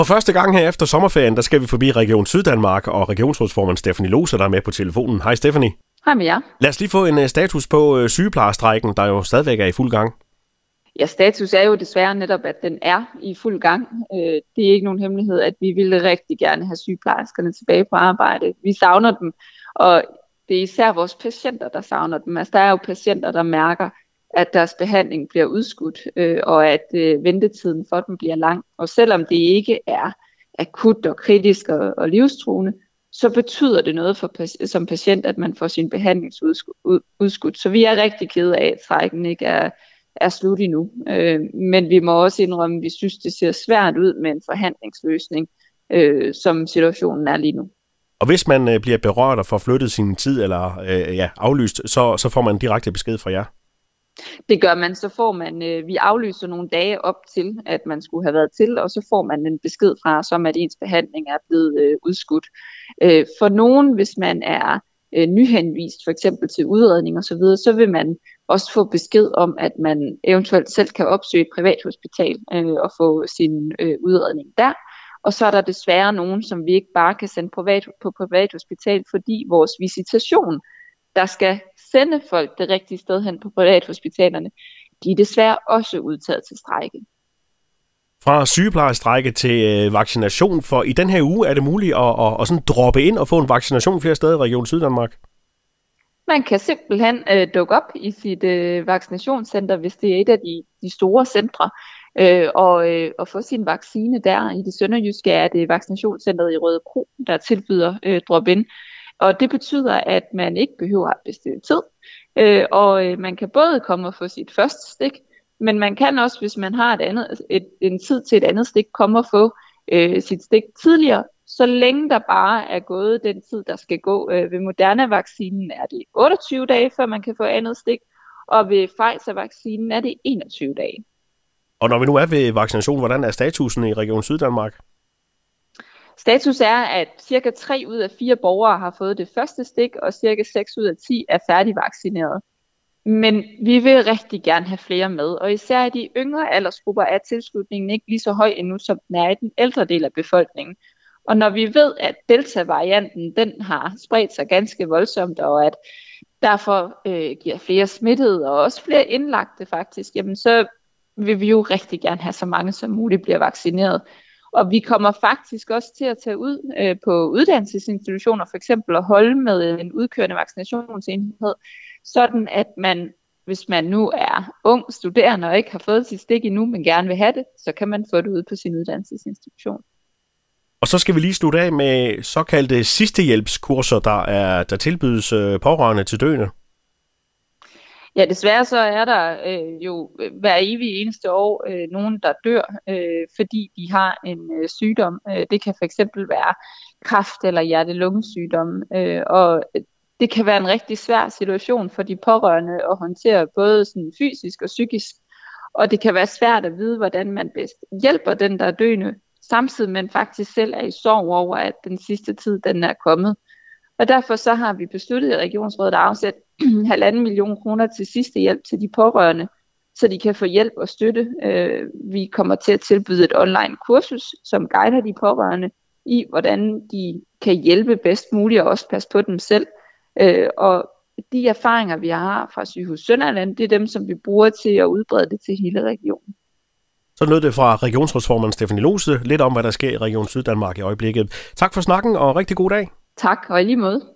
For første gang her efter sommerferien, der skal vi forbi Region Syddanmark og regionsrådsformand Stephanie Lose, der er med på telefonen. Hej Stephanie. Hej med jer. Lad os lige få en status på sygeplejerstrejken, der jo stadigvæk er i fuld gang. Ja, status er jo desværre netop, at den er i fuld gang. Det er ikke nogen hemmelighed, at vi ville rigtig gerne have sygeplejerskerne tilbage på arbejde. Vi savner dem, og det er især vores patienter, der savner dem. Altså, der er jo patienter, der mærker, at deres behandling bliver udskudt, og at ventetiden for dem bliver lang. Og selvom det ikke er akut og kritisk og livstruende, så betyder det noget som patient, at man får sin behandling udskudt. Så vi er rigtig kede af, at trækken ikke er slut endnu. Men vi må også indrømme, at vi synes, det ser svært ud med en forhandlingsløsning, som situationen er lige nu. Og hvis man bliver berørt og får flyttet sin tid eller aflyst, så får man direkte besked fra jer? Det gør man. Så får man, vi aflyser nogle dage op til, at man skulle have været til, og så får man en besked fra os om, at ens behandling er blevet udskudt. For nogen, hvis man er nyhenvist, for eksempel til udredning osv., så vil man også få besked om, at man eventuelt selv kan opsøge et privathospital og få sin udredning der. Og så er der desværre nogen, som vi ikke bare kan sende på privathospital, fordi vores visitation, der skal sende folk det rigtige sted hen på privathospitalerne, de er desværre også udtaget til strejke. Fra sygeplejestrejke til vaccination, for i den her uge er det muligt at sådan droppe ind og få en vaccination flere steder i Region Syddanmark? Man kan simpelthen dukke op i sit vaccinationscenter, hvis det er et af de store centre, og få sin vaccine der. I det sønderjyske er det vaccinationscenteret i Røde Kro, der tilbyder drop-in. Og det betyder, at man ikke behøver at bestille tid, og man kan både komme og få sit første stik, men man kan også, hvis man har en tid til et andet stik, komme og få sit stik tidligere, så længe der bare er gået den tid, der skal gå. Ved Moderna-vaccinen er det 28 dage, før man kan få andet stik, og ved Pfizer-vaccinen er det 21 dage. Og når vi nu er ved vaccination, hvordan er statusen i Region Syddanmark? Status er, at cirka 3 ud af 4 borgere har fået det første stik, og cirka 6 ud af 10 er færdigvaccineret. Men vi vil rigtig gerne have flere med, og især i de yngre aldersgrupper er tilslutningen ikke lige så høj endnu, som den er i den ældre del af befolkningen. Og når vi ved, at Delta-varianten den har spredt sig ganske voldsomt, og at derfor giver flere smittede og også flere indlagte faktisk, jamen så vil vi jo rigtig gerne have så mange som muligt bliver vaccineret. Og vi kommer faktisk også til at tage ud på uddannelsesinstitutioner, for eksempel at holde med en udkørende vaccinationsenhed, sådan at man, hvis man nu er ung studerende og ikke har fået sit stik endnu, men gerne vil have det, så kan man få det ud på sin uddannelsesinstitution. Og så skal vi lige slutte af med såkaldte sidstehjælpskurser, der tilbydes pårørende til døende. Ja, desværre så er der jo hver evig eneste år nogen, der dør, fordi de har en sygdom. Det kan fx være kræft eller hjerte-lungesygdom, og det kan være en rigtig svær situation for de pårørende at håndtere både sådan fysisk og psykisk. Og det kan være svært at vide, hvordan man bedst hjælper den, der er døende, samtidig man faktisk selv er i sorg over, at den sidste tid den er kommet. Og derfor så har vi besluttet i Regionsrådet at afsætte 1,5 million kroner til sidste hjælp til de pårørende, så de kan få hjælp og støtte. Vi kommer til at tilbyde et online kursus, som guider de pårørende i, hvordan de kan hjælpe bedst muligt og også passe på dem selv. Og de erfaringer, vi har fra Sygehus Sønderjylland, det er dem, som vi bruger til at udbrede det til hele regionen. Så lød det fra regionsrådsformand Stephanie Lose lidt om, hvad der sker i Region Syddanmark i øjeblikket. Tak for snakken og rigtig god dag. Tak, og i lige måde.